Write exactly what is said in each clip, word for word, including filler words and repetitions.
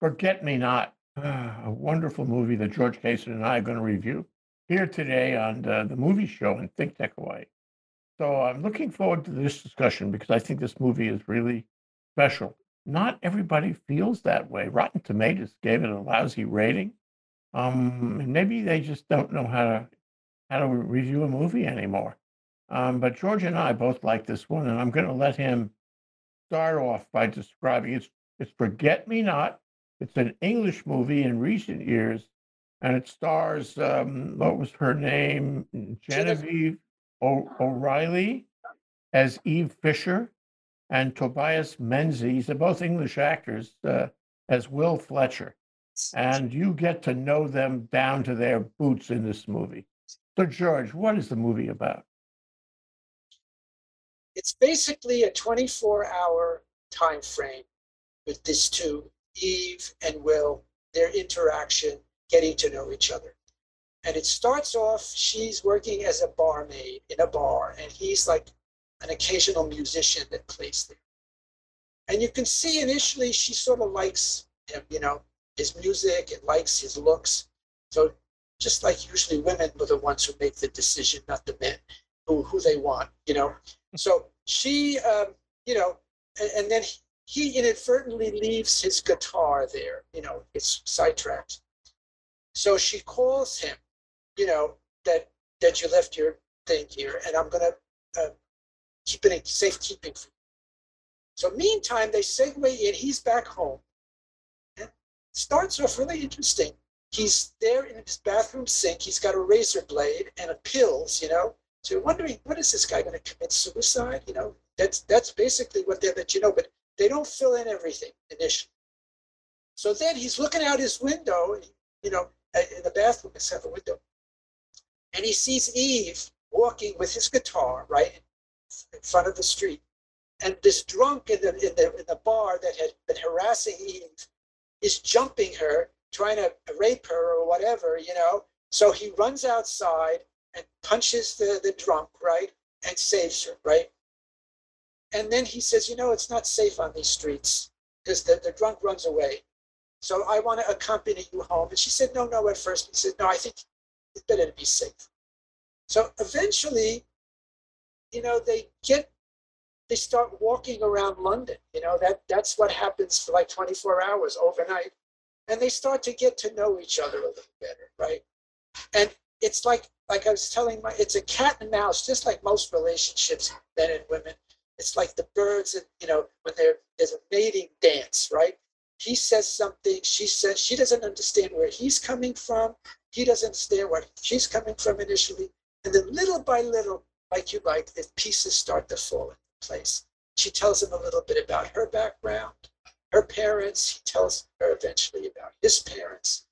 Forget Me Not, ah, a wonderful movie that George Kaysen and I are going to review here today on uh, the movie show on Think Tech Hawaii. So I'm looking forward to this discussion because I think this movie is really special. Not everybody feels that way. Rotten Tomatoes gave it a lousy rating. Um, and maybe they just don't know how to how to review a movie anymore. Um, but George and I both like this one, and I'm going to let him start off by describing it's it's Forget Me Not. It's an English movie in recent years, and it stars um, what was her name, Genevieve O'Reilly as Eve Fisher, and Tobias Menzies. They're both English actors uh, as Will Fletcher, and you get to know them down to their boots in this movie. So, George, what is the movie about? It's basically a twenty-four hour time frame with these two, Eve and Will, their interaction, getting to know each other. And it starts off, she's working as a barmaid in a bar, and he's like an occasional musician that plays there. And you can see initially she sort of likes him, you know, his music and likes his looks. So just like usually women are the ones who make the decision, not the men, who, who they want, you know. So she, um, you know, and, and then he inadvertently leaves his guitar there, you know, it's sidetracked. So she calls him, you know, that that you left your thing here, and I'm going to uh, keep it in safekeeping for you. So meantime, they segue in, he's back home. And it starts off really interesting. He's there in his bathroom sink, he's got a razor blade and a pills, you know. So you're wondering, what is this guy going to commit suicide? You know, that's that's basically what they let you know, but they don't fill in everything initially. So then he's looking out his window, you know, in the bathroom, it's out the window, and he sees Eve walking with his guitar right in front of the street, and this drunk in the in the in the bar that had been harassing Eve is jumping her, trying to rape her or whatever, you know. So he runs outside and punches the, the drunk, right, and saves her, right? And then he says, you know, it's not safe on these streets because the, the drunk runs away. So I want to accompany you home. And she said, no, no, at first. He said, no, I think it's better to be safe. So eventually, you know, they get, they start walking around London. You know, that that's what happens for like twenty-four hours overnight. And they start to get to know each other a little better, right? And it's like, like I was telling my, it's a cat and mouse, just like most relationships, men and women. It's like the birds, and you know, when they're, there's a mating dance, right? He says something, she says, she doesn't understand where he's coming from. He doesn't understand where she's coming from initially. And then little by little, like you like, the pieces start to fall into place. She tells him a little bit about her background, her parents. He tells her eventually about his parents.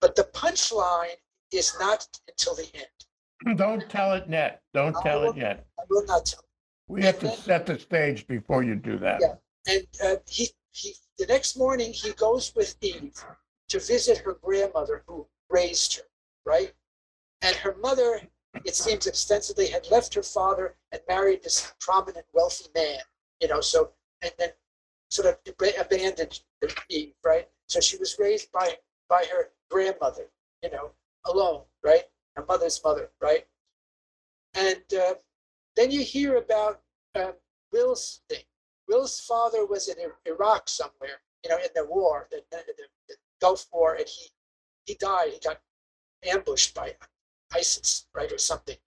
But the punchline is not until the end. Don't tell it yet. Don't I tell will, it yet. I will not tell it. We have to set the stage before you do that. Yeah, and uh, he, he, the next morning he goes with Eve to visit her grandmother who raised her, right? And her mother, it seems ostensibly, had left her father and married this prominent, wealthy man, you know, so, and then sort of abandoned Eve, right? So she was raised by, by her grandmother, you know, alone, right? Her mother's mother, right? And... Uh, Then you hear about uh, Will's thing. Will's father was in Iraq somewhere, you know, in the war, the, the, the Gulf War, and he, he died. He got ambushed by ISIS, right, or something.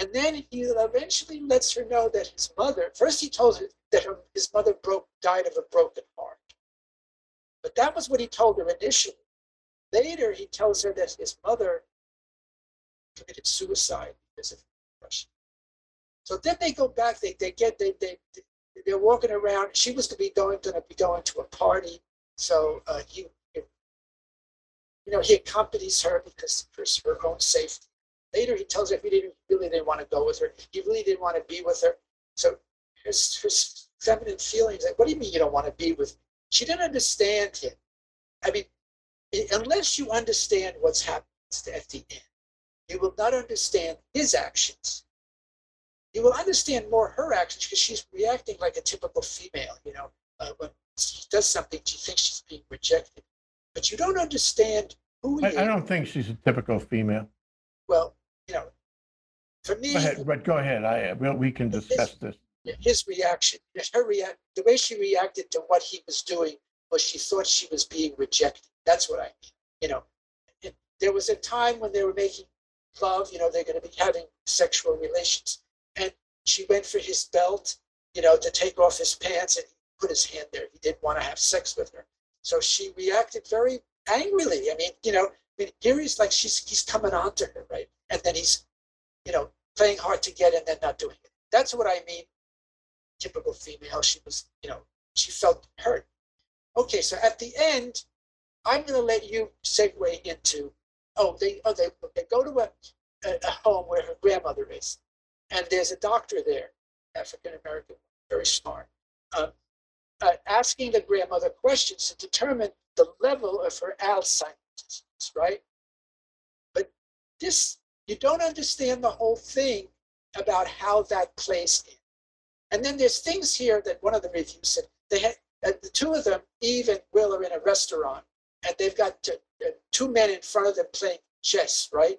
And then he eventually lets her know that his mother, first he told her that her, his mother broke, died of a broken heart. But that was what he told her initially. Later, he tells her that his mother committed suicide because of depression. So then they go back, they, they get, they, they, they're walking around. She was going to be going, going to be going to a party. So uh, he, he, you know, he accompanies her because for her own safety. Later, he tells her he didn't, really didn't want to go with her. He really didn't want to be with her. So his, his feminine feelings, like, what do you mean you don't want to be with me? She didn't understand him. I mean, unless you understand what's happened at the end, you will not understand his actions. You will understand more her actions because she's reacting like a typical female, you know, uh, when she does something, she thinks she's being rejected. But you don't understand who he I, is. I don't think she's a typical female. Well, you know, for me... Go ahead, but go ahead, I, well, we can discuss his, this. His reaction, her react, the way she reacted to what he was doing was she thought she was being rejected. That's what I mean, you know. It, there was a time when they were making love, you know, they're going to be having sexual relations. And she went for his belt, you know, to take off his pants, and he put his hand there. He didn't want to have sex with her. So she reacted very angrily. I mean, you know, I mean, here he's like, she's, he's coming on to her, right? And then he's, you know, playing hard to get and then not doing it. That's what I mean, typical female. She was, you know, she felt hurt. Okay, so at the end, I'm going to let you segue into, oh, they, oh, they, they go to a, a home where her grandmother is. And there's a doctor there, African-American, very smart, um, uh, asking the grandmother questions to determine the level of her Alzheimer's disease, right? But this, you don't understand the whole thing about how that plays in. And then there's things here that one of the reviews said, they had, uh, the two of them, Eve and Will, are in a restaurant, and they've got to, uh, two men in front of them playing chess, right?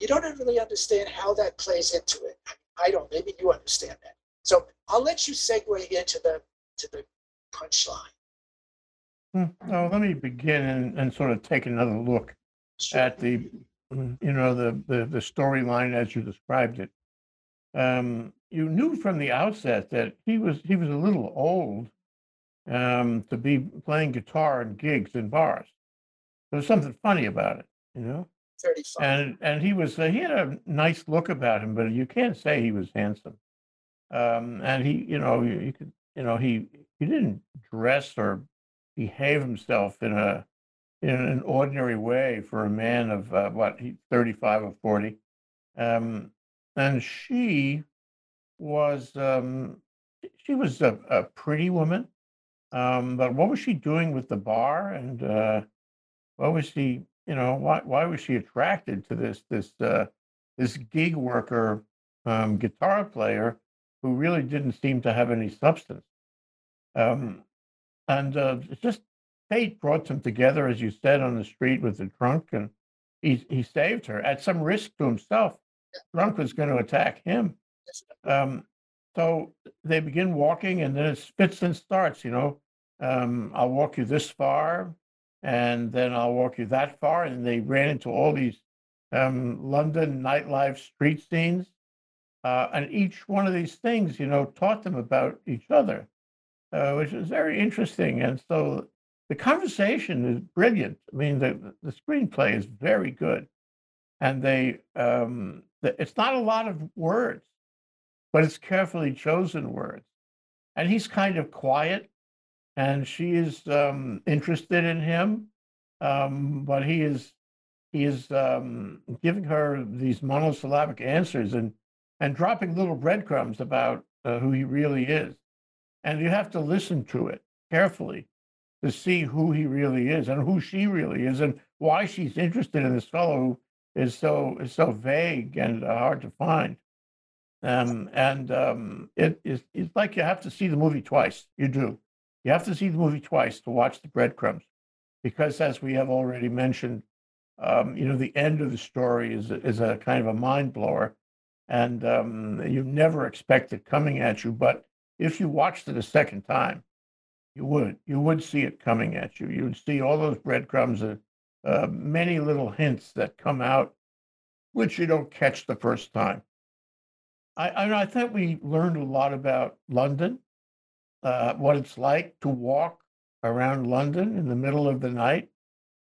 You don't really understand how that plays into it. I don't. Maybe you understand that. So I'll let you segue into the to the punchline. Well, let me begin and, and sort of take another look sure. at the, you know, the the, the storyline as you described it. Um, you knew from the outset that he was he was a little old um, to be playing guitar and gigs and bars. There was something funny about it, you know. thirty-five. And and he was uh, he had a nice look about him, but you can't say he was handsome. Um, and he, you know, you, you could, you know, he he didn't dress or behave himself in a in an ordinary way for a man of uh, what he thirty-five or forty. Um, and she was um, she was a, a pretty woman, um, but what was she doing with the bar? And uh, what was she? You know, why why was she attracted to this this uh, this gig worker um, guitar player who really didn't seem to have any substance? Um, and uh, just fate brought them together, as you said, on the street with the drunk, and he he saved her at some risk to himself. Drunk was going to attack him. Um, so they begin walking, and then it spits and starts. You know, um, I'll walk you this far. And then I'll walk you that far. And they ran into all these um, London nightlife street scenes. Uh, and each one of these things, you know, taught them about each other, uh, which is very interesting. And so the conversation is brilliant. I mean, the, the screenplay is very good. And they, um, the, it's not a lot of words, but it's carefully chosen words. And he's kind of quiet. And she is um, interested in him, um, but he is he is um, giving her these monosyllabic answers and and dropping little breadcrumbs about uh, who he really is. And you have to listen to it carefully to see who he really is and who she really is and why she's interested in this fellow who is so is so vague and hard to find. Um, and um, it is it's like you have to see the movie twice. You do. You have to see the movie twice to watch the breadcrumbs, because as we have already mentioned, um, you know, the end of the story is, is a kind of a mind blower, and um, you never expect it coming at you. But if you watched it a second time, you would. You would see it coming at you. You would see all those breadcrumbs and uh, many little hints that come out, which you don't catch the first time. I, I, I think we learned a lot about London. Uh, what it's like to walk around London in the middle of the night.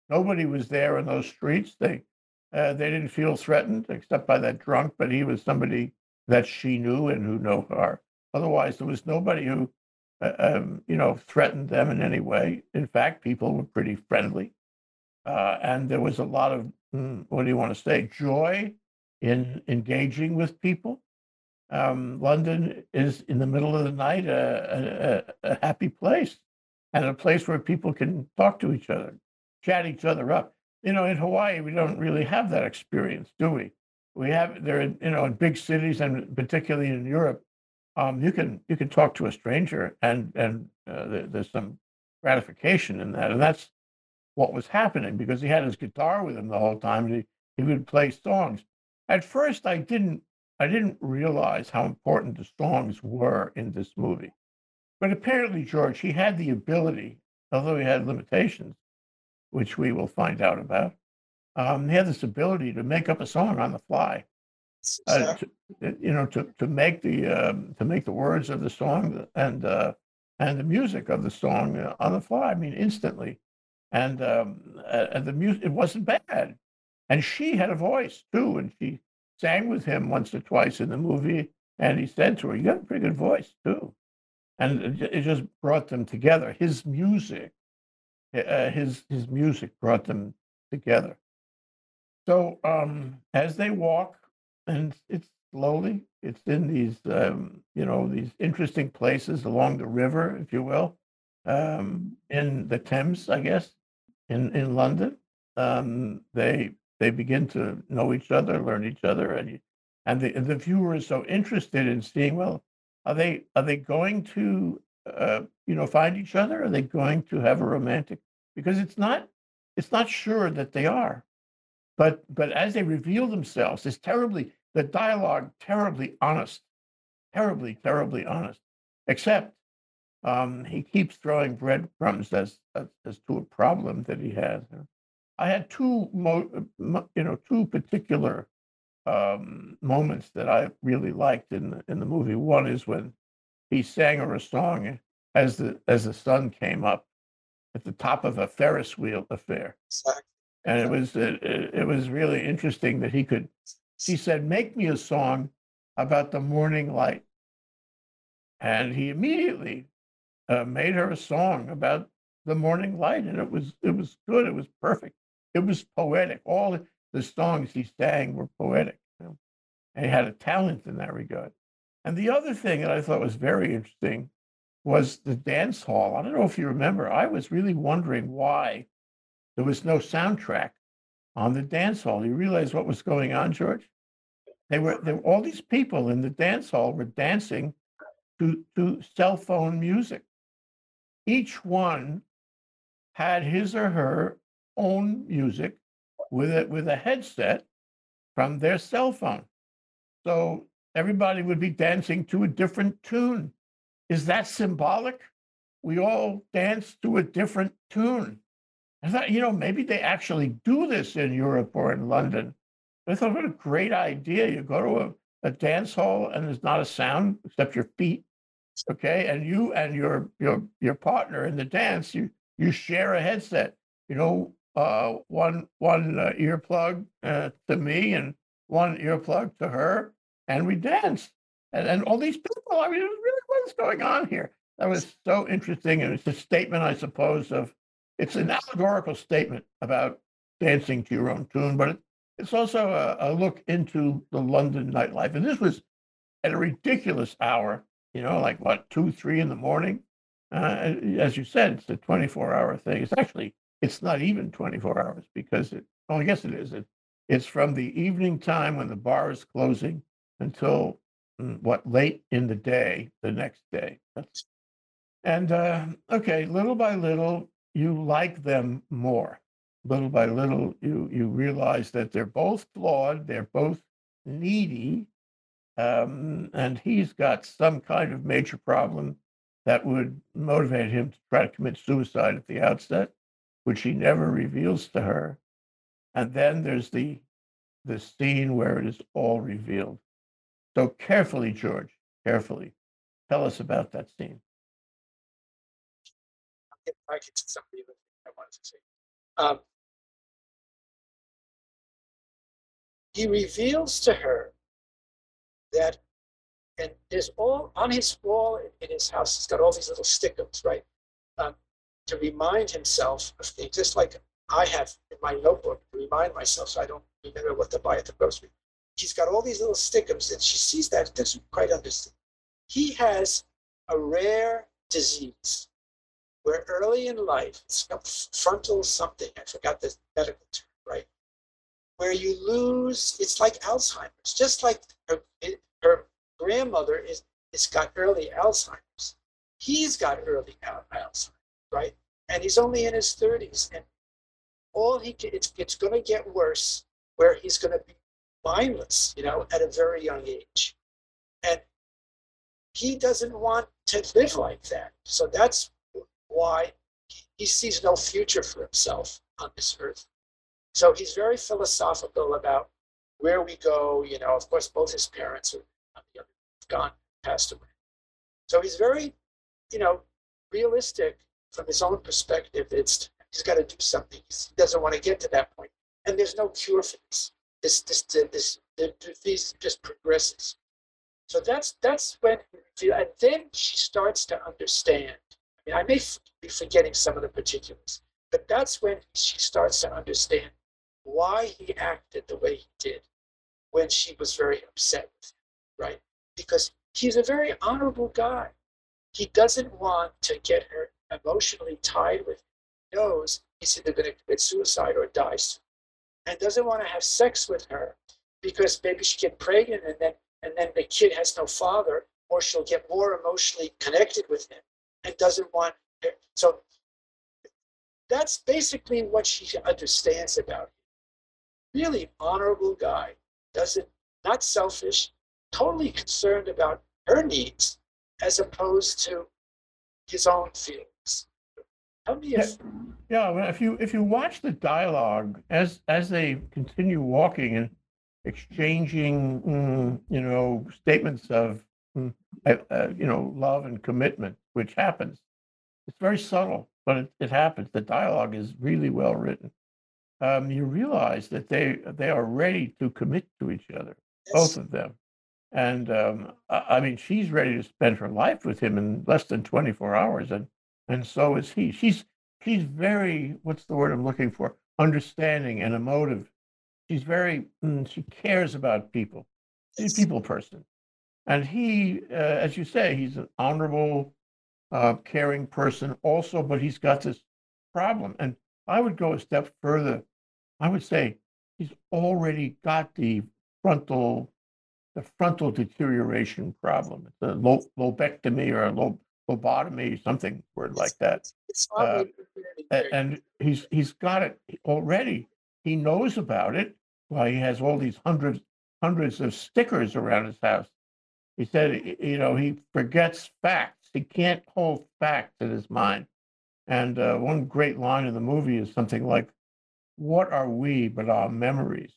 Nobody was there in those streets. They uh, they didn't feel threatened except by that drunk, but he was somebody that she knew and who knew her. Otherwise, there was nobody who, uh, um, you know, threatened them in any way. In fact, people were pretty friendly. Uh, and there was a lot of, mm, what do you want to say, joy in engaging with people. Um, London is, in the middle of the night, a, a, a happy place and a place where people can talk to each other, chat each other up. You know, in Hawaii, we don't really have that experience, do we? We have, there, you know, in big cities and particularly in Europe, um, you can you can talk to a stranger and, and uh, there, there's some gratification in that. And that's what was happening, because he had his guitar with him the whole time. And he, he would play songs. At first, I didn't, I didn't realize how important the songs were in this movie. But apparently, George, he had the ability, although he had limitations, which we will find out about, um, he had this ability to make up a song on the fly. Uh, to, you know, to to make the um, to make the words of the song and uh, and the music of the song on the fly. I mean, instantly, and um, and the music, it wasn't bad. And she had a voice too, and she sang with him once or twice in the movie. And he said to her, "You got a pretty good voice too," and it, it just brought them together. His music, uh, his his music brought them together. So um, as they walk. And it's slowly, it's in these, um, you know, these interesting places along the river, if you will, um, in the Thames, I guess, in, in London. Um, they they begin to know each other, learn each other. And and the, the viewer is so interested in seeing, well, are they, are they going to, uh, you know, find each other? Are they going to have a romantic? Because it's not, it's not sure that they are. But but as they reveal themselves, it's terribly, the dialogue, terribly honest, terribly, terribly honest, except um, he keeps throwing breadcrumbs as, as, as to a problem that he has. I had two, mo- you know, two particular um, moments that I really liked in the, in the movie. One is when he sang her a song as the, as the sun came up at the top of a Ferris wheel affair. Exactly. And it was it, it was really interesting that he could, she said, make me a song about the morning light. And he immediately uh, made her a song about the morning light. And it was, it was good. It was perfect. It was poetic. All the songs he sang were poetic. You know? And he had a talent in that regard. And the other thing that I thought was very interesting was the dance hall. I don't know if you remember, I was really wondering why there was no soundtrack on the dance hall. You realize what was going on, George? They were, there were all these people in the dance hall were dancing to, to cell phone music. Each one had his or her own music with a, with a headset from their cell phone. So everybody would be dancing to a different tune. Is that symbolic? We all dance to a different tune. I thought, you know, maybe they actually do this in Europe or in London. I thought, what a great idea. You go to a, a dance hall and there's not a sound except your feet, okay? And you and your your your partner in the dance, you you share a headset. You know, uh, one, one uh, earplug uh, to me and one earplug to her, and we dance. And, and all these people, I mean, really, what's going on here? That was so interesting. And it's a statement, I suppose, of, it's an allegorical statement about dancing to your own tune, but it, it's also a, a look into the London nightlife. And this was at a ridiculous hour, you know, like what, two, three in the morning? Uh, as you said, it's a twenty-four hour thing. It's actually, it's not even twenty-four hours because it, well, I guess it is. It, it's from the evening time when the bar is closing until what, late in the day, the next day. That's, and uh, okay, little by little, you like them more. Little by little, you, you realize that they're both flawed, they're both needy, um, and he's got some kind of major problem that would motivate him to try to commit suicide at the outset, which he never reveals to her. And then there's the, the scene where it is all revealed. So carefully, George, carefully, tell us about that scene. If I could see somebody that I wanted to see. Um, he reveals to her that, and there's all, on his wall in his house, he's got all these little stick-ups, right? Um, to remind himself of things, just like I have in my notebook to remind myself so I don't remember what to buy at the grocery. He's got all these little stick-ups, and she sees that and doesn't quite understand. He has a rare disease where early in life, it's frontal something, I forgot the medical term, right? Where you lose, it's like Alzheimer's, just like her, her grandmother is, it's got early Alzheimer's. He's got early Alzheimer's, right? and he's only in his thirties, and all he can, it's, it's going to get worse, where he's going to be mindless, you know, at a very young age. And he doesn't want to live like that. So that's why he sees no future for himself on this earth. So he's very philosophical about where we go. You know, of course, both his parents are gone, passed away. So he's very, you know, realistic from his own perspective. It's, he's got to do something. He doesn't want to get to that point. And there's no cure for this. This, this, this, this disease just progresses. So that's that's when, and then she starts to understand. I mean, I may f- be forgetting some of the particulars, but that's when she starts to understand why he acted the way he did when she was very upset with him, right? Because he's a very honorable guy. He doesn't want to get her emotionally tied with him. He knows he's either going to commit suicide or die soon, and doesn't want to have sex with her because maybe she get pregnant and then and then the kid has no father, or she'll get more emotionally connected with him and doesn't want her. So that's basically what she understands about him. Really honorable guy, doesn't, not selfish, totally concerned about her needs as opposed to his own feelings. Tell me if... Yeah, if you if you watch the dialogue as as they continue walking and exchanging, mm, you know, statements of, mm, uh, you know, love and commitment, which happens. It's very subtle, but it, it happens. The dialogue is really well written. Um, you realize that they they are ready to commit to each other, yes. Both of them. And um, I, I mean, she's ready to spend her life with him in less than twenty-four hours, and and so is he. She's she's very, what's the word I'm looking for? Understanding and emotive. She's very, she cares about people. She's a people person. And he, uh, as you say, he's an honorable, uh, caring person also, but he's got this problem. And I would go a step further. I would say he's already got the frontal, the frontal deterioration problem. It's a lo- lobectomy or a lo- lobotomy, something word like that. It's uh, and he's he's got it already. He knows about it. Why he has all these hundreds, hundreds of stickers around his house. He said, you know, he forgets facts. He can't hold facts in his mind. And uh, one great line in the movie is something like, "What are we but our memories?"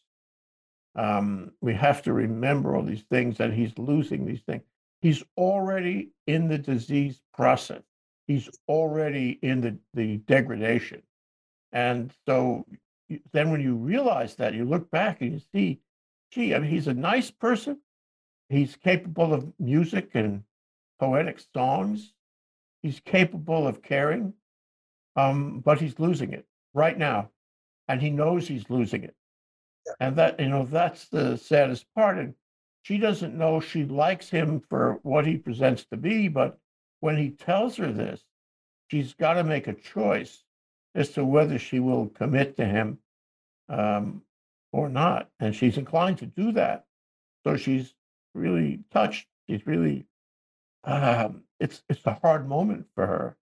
Um, we have to remember all these things, and he's losing these things. He's already in the disease process. He's already in the, the degradation. And so then when you realize that, you look back and you see, gee, I mean, he's a nice person. He's capable of music and poetic songs. He's capable of caring, um, but he's losing it right now. And he knows he's losing it. Yeah. And that, you know, that's the saddest part. And she doesn't know she likes him for what he presents to be, but when he tells her this, she's got to make a choice as to whether she will commit to him um, or not. And she's inclined to do that. So she's really touched. She's really, um, it's it's a hard moment for her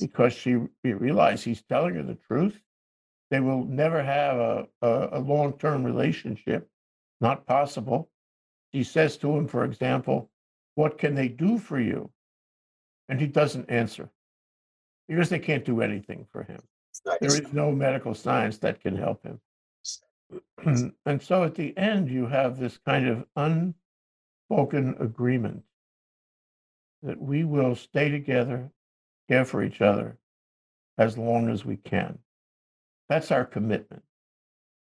because she realizes he's telling her the truth. They will never have a, a, a long-term relationship, not possible. She says to him, for example, "What can they do for you?" And he doesn't answer because they can't do anything for him. There is no medical science that can help him. And so at the end, you have this kind of unspoken agreement that we will stay together, care for each other as long as we can. That's our commitment.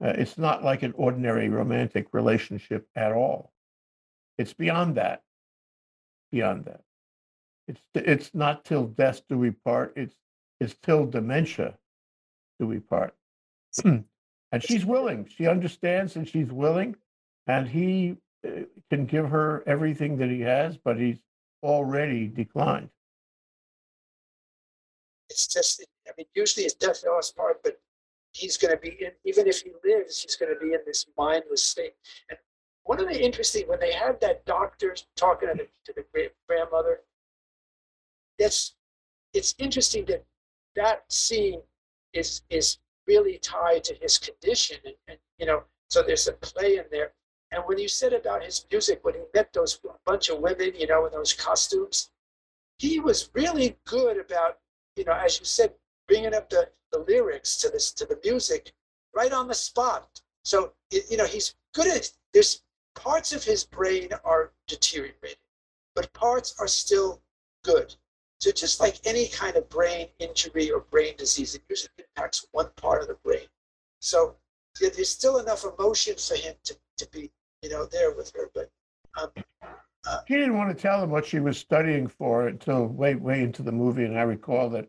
Uh, it's not like an ordinary romantic relationship at all. It's beyond that, beyond that. It's it's not till death do we part. It's it's till dementia do we part. And she's willing. She understands, and she's willing. And he can give her everything that he has, but he's already declined. It's just, I mean, usually it's death the last part, but he's going to be in. Even if he lives, he's going to be in this mindless state. And one of the interesting, when they have that doctor talking to the, to the great grandmother. That's, it's interesting that that scene is is really tied to his condition, and, and you know, so there's a play in there. And when you said about his music, when he met those bunch of women, you know, in those costumes, he was really good about, you know, as you said, bringing up the, the lyrics to this to the music right on the spot. So, you know, he's good at this. Parts of his brain are deteriorated, but parts are still good. So just like any kind of brain injury or brain disease, it usually impacts one part of the brain. So there's still enough emotion for him to, to be, you know, there with her. But um, uh, she didn't want to tell him what she was studying for until way, way into the movie. And I recall that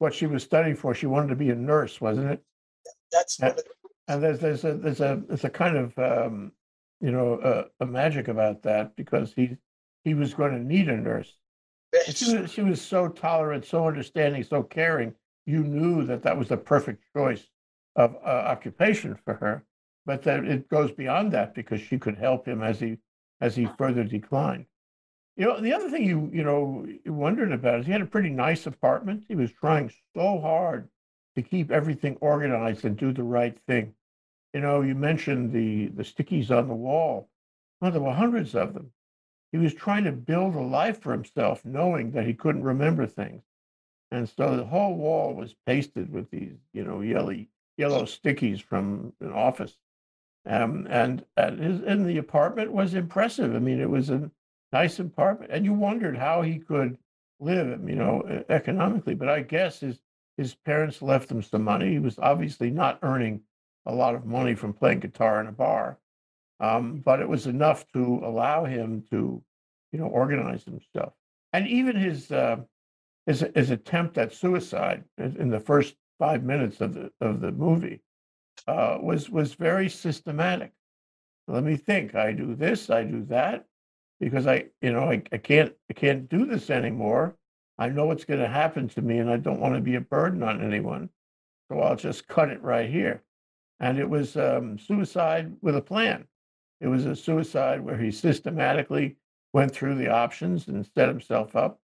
what she was studying for, she wanted to be a nurse, wasn't it? That's that, one of the, and there's there's a there's a there's a kind of um, you know uh, a magic about that, because he he was going to need a nurse. She was, she was so tolerant, so understanding, so caring. You knew that that was the perfect choice of uh, occupation for her, but that it goes beyond that because she could help him as he as he further declined. You know, the other thing you you know you wondered about is he had a pretty nice apartment. He was trying so hard to keep everything organized and do the right thing. You know, you mentioned the the stickies on the wall. Well, there were hundreds of them. He was trying to build a life for himself, knowing that he couldn't remember things. And so the whole wall was pasted with these, you know, yellow, yellow stickies from an office. Um, and and, his, and the apartment was impressive. I mean, it was a nice apartment. And you wondered how he could live, you know, economically. But I guess his, his parents left him some money. He was obviously not earning a lot of money from playing guitar in a bar. Um, but it was enough to allow him to, you know, organize himself. And even his uh, his, his attempt at suicide in the first five minutes of the of the movie uh, was was very systematic. Let me think. I do this. I do that because I, you know, I, I can't I can't do this anymore. I know what's going to happen to me, and I don't want to be a burden on anyone. So I'll just cut it right here. And it was um, suicide with a plan. It was a suicide where he systematically went through the options and set himself up.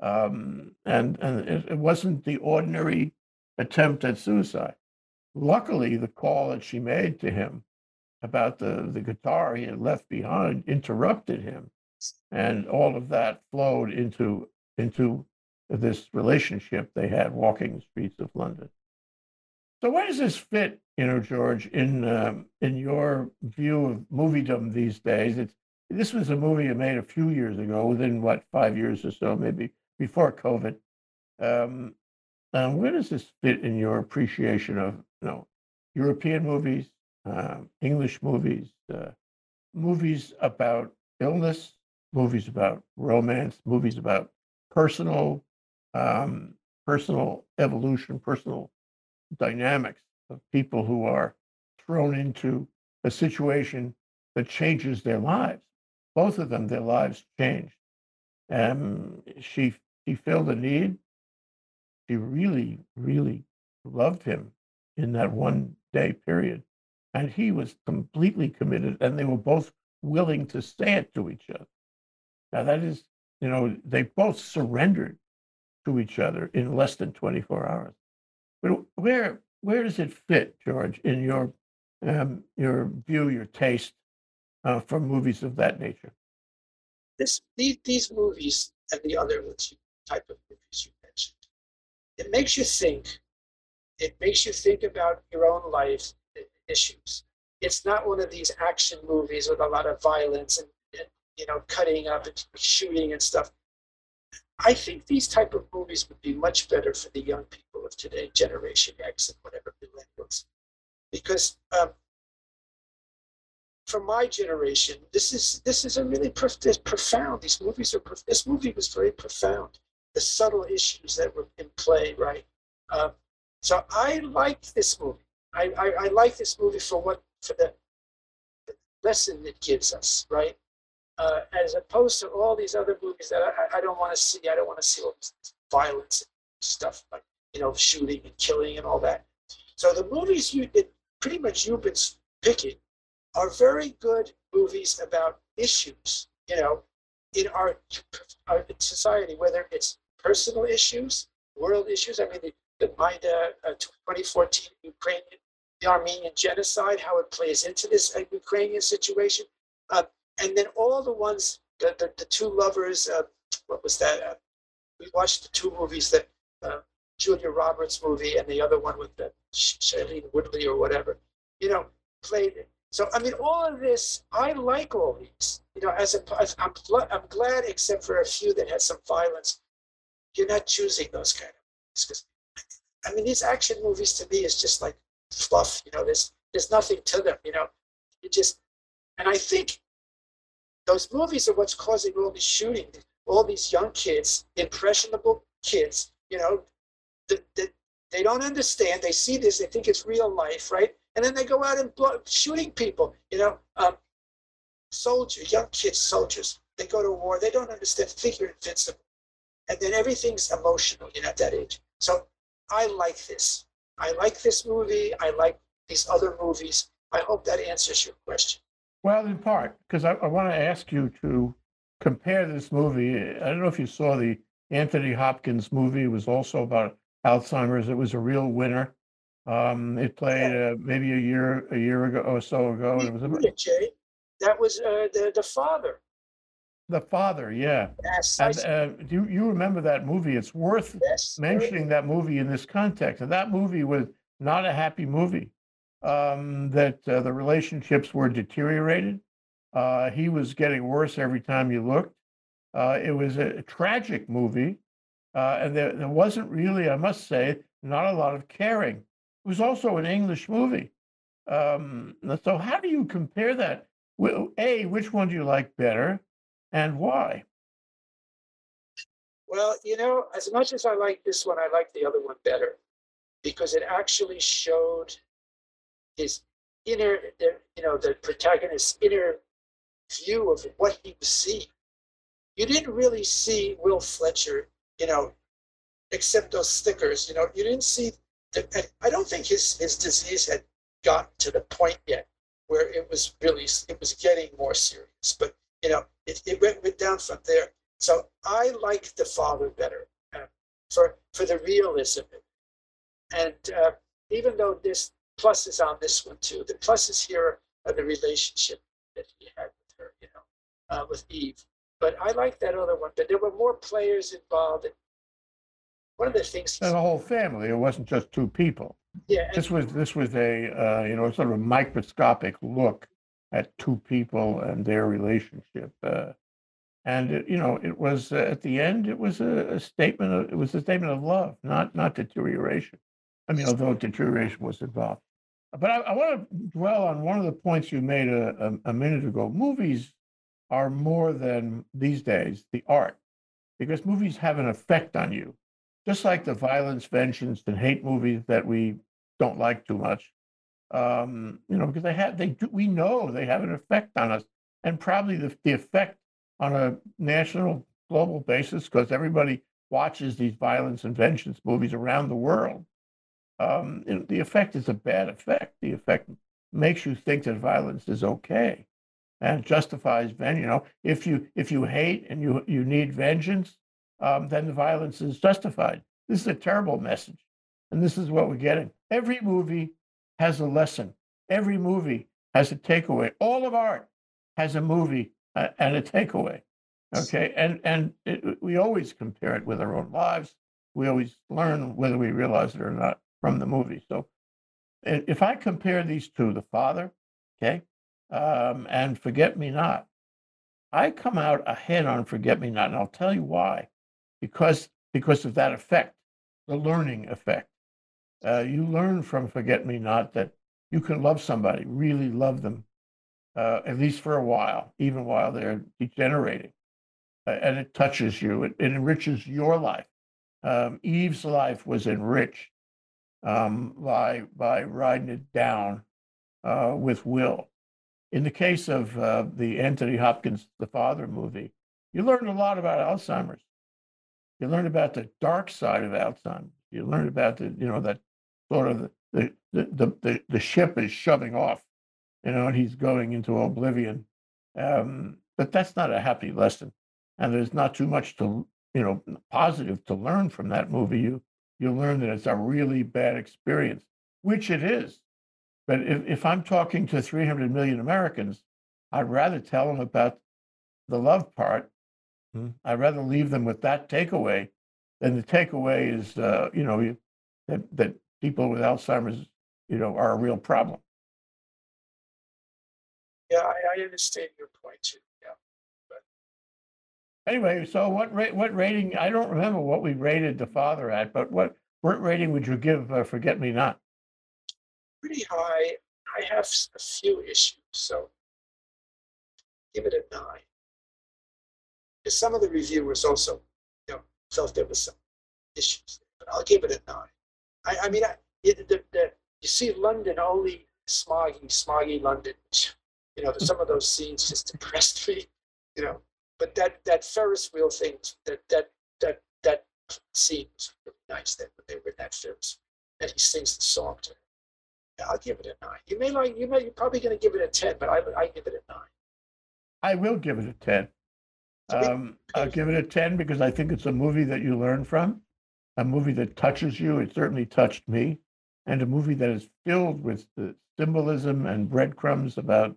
Um, and and it, it wasn't the ordinary attempt at suicide. Luckily, the call that she made to him about the, the guitar he had left behind interrupted him. And all of that flowed into, into this relationship they had walking the streets of London. So where does this fit, you know, George, in um, in your view of moviedom these days? It's, this was a movie you made a few years ago, within, what, five years or so, maybe, before COVID. Um, um, where does this fit in your appreciation of, you know, European movies, uh, English movies, uh, movies about illness, movies about romance, movies about personal, um, personal evolution, personal dynamics of people who are thrown into a situation that changes their lives? Both of them, their lives changed. Um, she she filled a need. She really, really loved him in that one day period. And he was completely committed, and they were both willing to say it to each other. Now that is, you know, they both surrendered to each other in less than twenty-four hours. But where where does it fit, George, in your um, your view, your taste uh, for movies of that nature? This these, these movies and the other type of movies you mentioned, it makes you think. It makes you think about your own life issues. It's not one of these action movies with a lot of violence and, and you know, cutting up and shooting and stuff. I think these type of movies would be much better for the young people of today, Generation X and whatever millennials, because um, for my generation, this is this is a really prof this profound. These movies are prof this movie was very profound. The subtle issues that were in play, right? Um, so I liked this movie. I, I I like this movie for what for the, the lesson it gives us, right? Uh, as opposed to all these other movies that I, I don't want to see. I don't want to see all this violence and stuff, like, you know, shooting and killing and all that. So the movies you did, pretty much you've been picking, are very good movies about issues, you know, in our, our society, whether it's personal issues, world issues. I mean, the, by the uh, twenty fourteen Ukrainian, the Armenian genocide, how it plays into this uh, Ukrainian situation. Uh, and then all the ones, the, the, the two lovers, uh, what was that? Uh, we watched the two movies, that uh, Julia Roberts movie and the other one with the Shailene Woodley or whatever, you know, played it. So, I mean, all of this, I like all these, you know, as, a, as I'm, I'm glad, except for a few that had some violence, you're not choosing those kind of movies. Because, I mean, these action movies to me is just like fluff, you know, there's, there's nothing to them, you know, it just, and I think those movies are what's causing all this shooting, all these young kids, impressionable kids, you know, that the, they don't understand, they see this, they think it's real life, right? And then they go out and blow, shooting people, you know, um, soldiers, young kids, soldiers. They go to war. They don't understand. Think you're invincible. And then everything's emotional, you know, at that age. So I like this. I like this movie. I like these other movies. I hope that answers your question. Well, in part, because I, I want to ask you to compare this movie. I don't know if you saw the Anthony Hopkins movie. It was also about Alzheimer's. It was a real winner. Um, it played uh, maybe a year, a year ago or so ago. It was a, Jay, that was uh, the the father. The Father, yeah. Yes. And, uh, do you remember that movie? It's worth yes, mentioning that movie in this context. And that movie was not a happy movie. Um, that uh, the relationships were deteriorated. Uh, he was getting worse every time you looked. Uh, it was a tragic movie, uh, and there, there wasn't really, I must say, not a lot of caring. It was also an English movie. Um, so how do you compare that? A, which one do you like better and why? Well, you know, as much as I like this one, I like the other one better because it actually showed his inner, you know, the protagonist's inner view of what he was seeing. You didn't really see Will Fletcher, you know, except those stickers, you know, you didn't see. I don't think his, his disease had gotten to the point yet where it was really, it was getting more serious, but, you know, it, it went, went down from there. So I like The Father better uh, for, for the realism of it. And uh, even though there's pluses on this one too, the pluses here are the relationship that he had with her, you know, uh, with Eve. But I like that other one, but there were more players involved. In, One of the things, and the whole family. It wasn't just two people. Yeah, this was this was a uh, you know, sort of microscopic look at two people and their relationship. Uh, and it, you know, it was uh, at the end, it was a, a statement. Of, it was a statement of love, not not deterioration. I mean, although deterioration was involved. But I, I want to dwell on one of the points you made a, a, a minute ago. Movies are more than these days the art, because movies have an effect on you. Just like the violence, vengeance, and hate movies that we don't like too much, um, you know, because they have, they do, we know they have an effect on us, and probably the, the effect on a national, global basis, because everybody watches these violence and vengeance movies around the world. Um, you know, the effect is a bad effect. The effect makes you think that violence is okay, and justifies vengeance. You know, if you if you hate and you you need vengeance. Um, then the violence is justified. This is a terrible message. And this is what we're getting. Every movie has a lesson. Every movie has a takeaway. All of art has a movie uh, and a takeaway. Okay. And, and it, we always compare it with our own lives. We always learn whether we realize it or not from the movie. So if I compare these two, The Father, okay, um, and Forget Me Not, I come out ahead on Forget Me Not. And I'll tell you why. Because because of that effect, the learning effect. Uh, you learn from Forget Me Not that you can love somebody, really love them, uh, at least for a while, even while they're degenerating. Uh, and it touches you. It, it enriches your life. Um, Eve's life was enriched um, by, by riding it down uh, with Will. In the case of uh, the Anthony Hopkins, The Father movie, you learned a lot about Alzheimer's. You learn about the dark side of Alzheimer's. You learn about the, you know, that sort of the the the the, the ship is shoving off, you know, and he's going into oblivion. Um, but that's not a happy lesson, and there's not too much to, you know, positive to learn from that movie. You you'll learn that it's a really bad experience, which it is. But if, if I'm talking to three hundred million Americans, I'd rather tell them about the love part. Hmm. I'd rather leave them with that takeaway than the takeaway is, uh, you know, you, that, that people with Alzheimer's, you know, are a real problem. Yeah, I, I understand your point too. Yeah. But anyway, so what ra what rating? I don't remember what we rated The Father at, but what what rating would you give uh, Forget Me Not? Pretty high. I have a few issues, so give it a nine. Because some of the reviewers also, you know, felt there was some issues, but I'll give it a nine. I, I mean, I, it, the, the, you see London only smoggy, smoggy London. You know, some of those scenes just depressed me, you know. But that that Ferris wheel thing, that that that that scene was really nice. That when they were in that Ferris, and he sings the song to her. Yeah, I'll give it a nine. You may like you may you're probably going to give it a ten, but I I give it a nine. I will give it a ten. Um, I'll give it a ten because I think it's a movie that you learn from, a movie that touches you. It certainly touched me, and a movie that is filled with the symbolism and breadcrumbs about.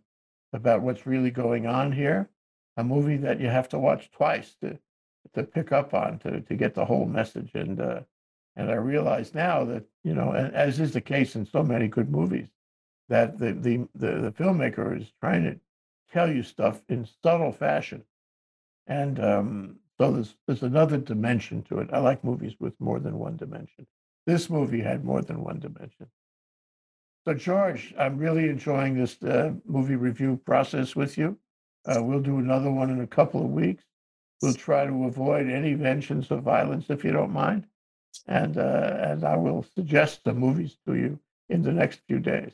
about what's really going on here, a movie that you have to watch twice to to pick up on, to to get the whole message. And uh, and I realize now that, you know, and as is the case in so many good movies, that the the the, the filmmaker is trying to tell you stuff in subtle fashion. And um, so there's there's another dimension to it. I like movies with more than one dimension. This movie had more than one dimension. So, George, I'm really enjoying this uh, movie review process with you. Uh, we'll do another one in a couple of weeks. We'll try to avoid any mentions of violence, if you don't mind. And, uh, and I will suggest the movies to you in the next few days.